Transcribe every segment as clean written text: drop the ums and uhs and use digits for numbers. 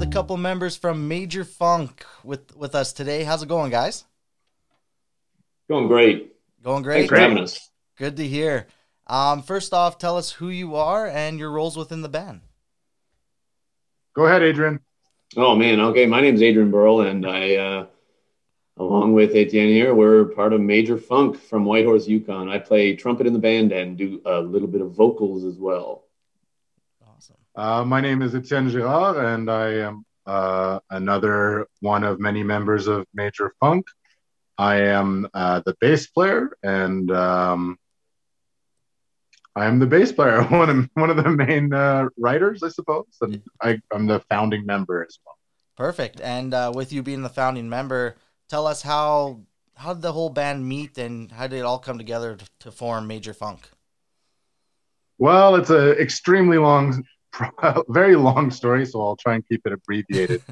with a couple members from Major Funk with us today. How's it going, guys? Going great. Going great. Thanks for having us. Good to hear. First off, tell us who you are and your roles within the band. Go ahead, Adrian. Oh, man. Okay. My name's Adrian Burl, and I, along with Etienne here, we're part of Major Funk from Whitehorse, Yukon. I play trumpet in the band and do a little bit of vocals as well. Awesome. My name is Etienne Girard, and I am another one of many members of Major Funk. I am the bass player, and I'm the bass player, one of the main writers, I suppose, and I'm the founding member as well. Perfect. And with you being the founding member, tell us how did the whole band meet and how did it all come together to form Major Funk? Well, it's an extremely long, very long story, so I'll try and keep it abbreviated.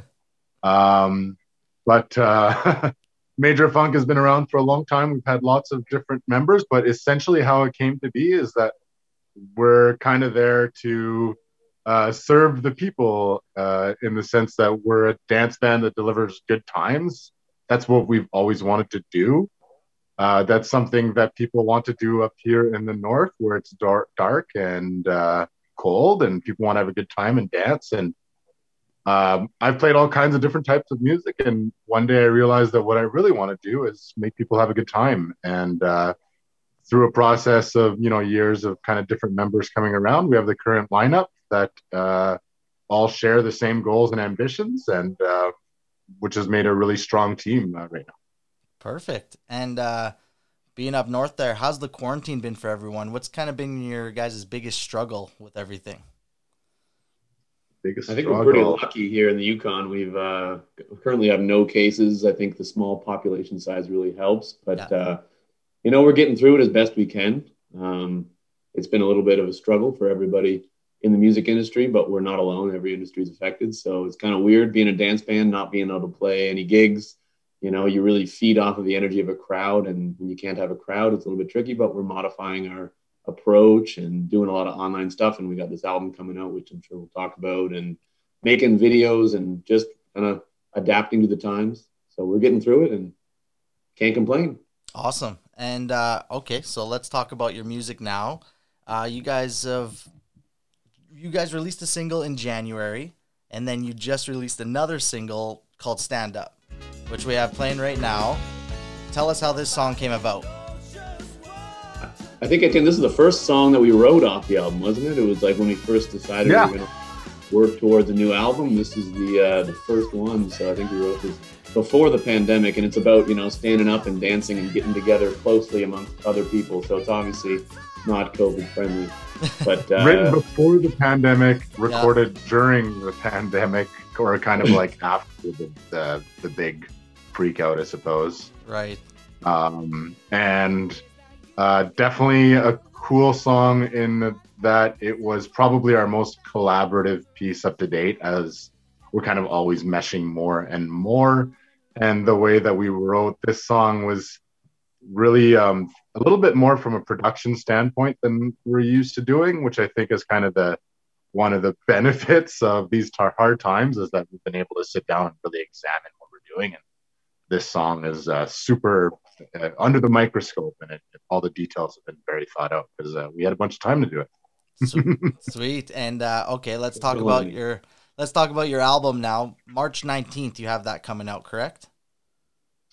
Major Funk has been around for a long time. We've had lots of different members, but essentially how it came to be is that we're kind of there to serve the people in the sense that we're a dance band that delivers good times. That's what we've always wanted to do. That's something that people want to do up here in the north where it's dark and cold, and people want to have a good time and dance. And I've played all kinds of different types of music. And one day I realized that what I really want to do is make people have a good time. And through a process of, years of kind of different members coming around, we have the current lineup that all share the same goals and ambitions, and which has made a really strong team right now. Perfect. And being up north there, how's the quarantine been for everyone? What's kind of been your guys' biggest struggle with everything? Biggest struggle. I think we're pretty lucky here in the Yukon. We've currently have no cases. I think the small population size really helps, but yeah. We're getting through it as best we can. It's been a little bit of a struggle for everybody in the music industry, but we're not alone. Every industry is affected. So it's kind of weird being a dance band, not being able to play any gigs. You really feed off of the energy of a crowd, and when you can't have a crowd, it's a little bit tricky, but we're modifying our approach and doing a lot of online stuff. And we got this album coming out, which I'm sure we'll talk about, and making videos and just kind of adapting to the times. So we're getting through it and can't complain. Awesome. And okay, so let's talk about your music now. You guys released a single in January, and then you just released another single called Stand Up, which we have playing right now. Tell us how this song came about. I think, Etienne, this is the first song that we wrote off the album, wasn't it? It was like when we first decided we were going to work towards a new album. This is the first one, so I think we wrote this before the pandemic, and it's about, standing up and dancing and getting together closely amongst other people. So it's obviously not COVID friendly. But written before the pandemic, recorded during the pandemic, or kind of like after the big freak out, I suppose. Right. Definitely a cool song in that it was probably our most collaborative piece up to date, as we're kind of always meshing more and more. And the way that we wrote this song was really a little bit more from a production standpoint than we're used to doing, which I think is kind of one of the benefits of these hard times, is that we've been able to sit down and really examine what we're doing. And this song is super under the microscope, and all the details have been very thought out because we had a bunch of time to do it. Sweet. And okay, let's talk about your album now. March 19th, you have that coming out, correct?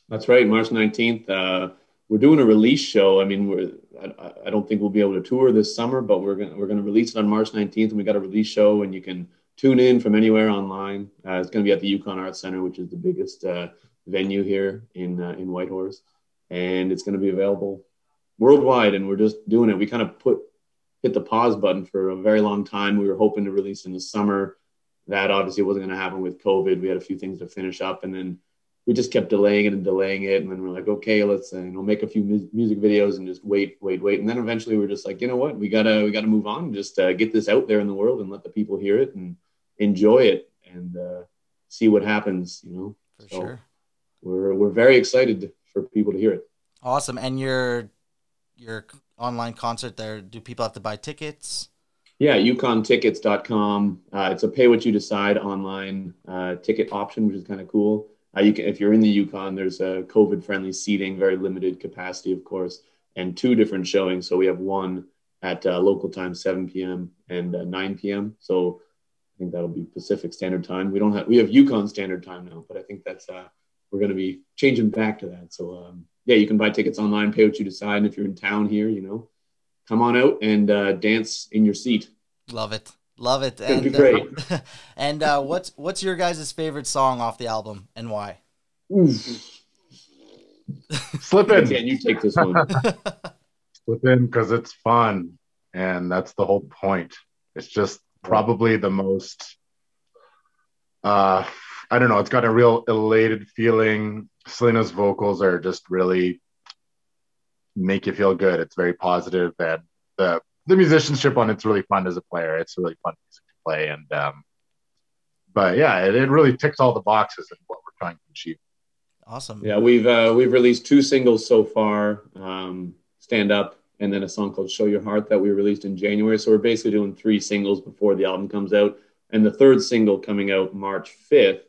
That's right, March 19th. We're doing a release show. I mean, I don't think we'll be able to tour this summer, but we're gonna release it on March 19th, and we got a release show, and you can tune in from anywhere online. It's gonna be at the Yukon Arts Center, which is the biggest venue here in Whitehorse, and it's gonna be available worldwide. And we're just doing it. We kind of hit the pause button for a very long time. We were hoping to release in the summer. That obviously wasn't going to happen with COVID. We had a few things to finish up, and then we just kept delaying it. And then we're like, okay, let's make a few music videos and just wait. And then eventually we're just like, you know what? We gotta move on. Just get this out there in the world and let the people hear it and enjoy it and see what happens. For sure. We're very excited for people to hear it. Awesome. And your online concert there, do people have to buy tickets? Yeah, YukonTickets.com. It's a pay what you decide online ticket option, which is kind of cool. You can, if you're in the Yukon, there's a COVID-friendly seating, very limited capacity, of course, and two different showings. So we have one at local time, 7 p.m. and 9 p.m. So I think that'll be Pacific Standard Time. We have Yukon Standard Time now, but I think that's we're going to be changing back to that. So yeah, you can buy tickets online, pay what you decide, and if you're in town here, you know, come on out and dance in your seat. Love it, love it. It'd be great. And what's your guys' favorite song off the album, and why? Slip in. Etienne, you take this one. Slip in, because it's fun, and that's the whole point. It's just probably the most, I don't know, it's got a real elated feeling. Selena's vocals are just really make you feel good. It's very positive, and the musicianship on it's really fun as a player. It's really fun music to play, and but yeah, it really ticks all the boxes in what we're trying to achieve. Awesome. Yeah, we've released 2 singles so far, Stand Up, and then a song called Show Your Heart that we released in January. So we're basically doing 3 singles before the album comes out. And the third single coming out March 5th,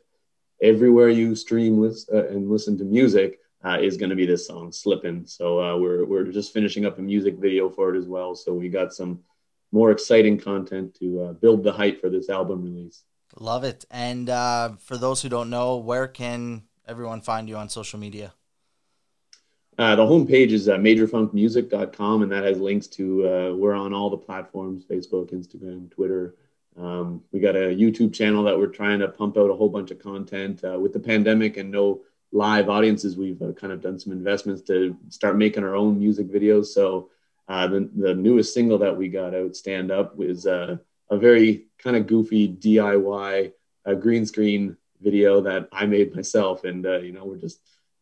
everywhere you stream and listen to music is going to be this song, Slippin'. So we're just finishing up a music video for it as well. So we got some more exciting content to build the hype for this album release. Love it. And for those who don't know, where can everyone find you on social media? The homepage is majorfunkmusic.com, and that has links to, we're on all the platforms, Facebook, Instagram, Twitter. We got a YouTube channel that we're trying to pump out a whole bunch of content. With the pandemic and no live audiences, we've kind of done some investments to start making our own music videos. So the newest single that we got out, Stand Up, is a very kind of goofy DIY green screen video that I made myself. And, you know,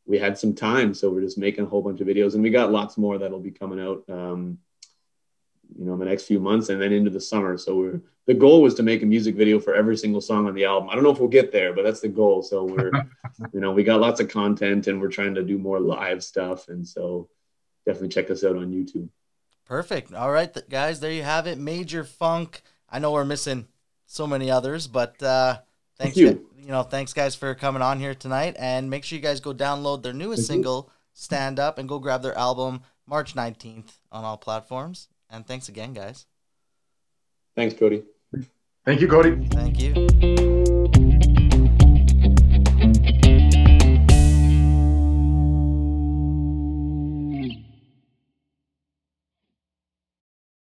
we had some time, so we're just making a whole bunch of videos, and we got lots more that'll be coming out, you know, in the next few months and then into the summer. So the goal was to make a music video for every single song on the album. I don't know if we'll get there, but that's the goal. So you know, we got lots of content, and we're trying to do more live stuff. And so definitely check us out on YouTube. Perfect. All right, guys, there you have it. Major Funk. I know we're missing so many others, but, thanks. Thank you. You know, thanks guys for coming on here tonight, and make sure you guys go download their newest single, Stand Up, and go grab their album March 19th on all platforms. And thanks again, guys. Thanks, Cody. Thank you, Cody. Thank you.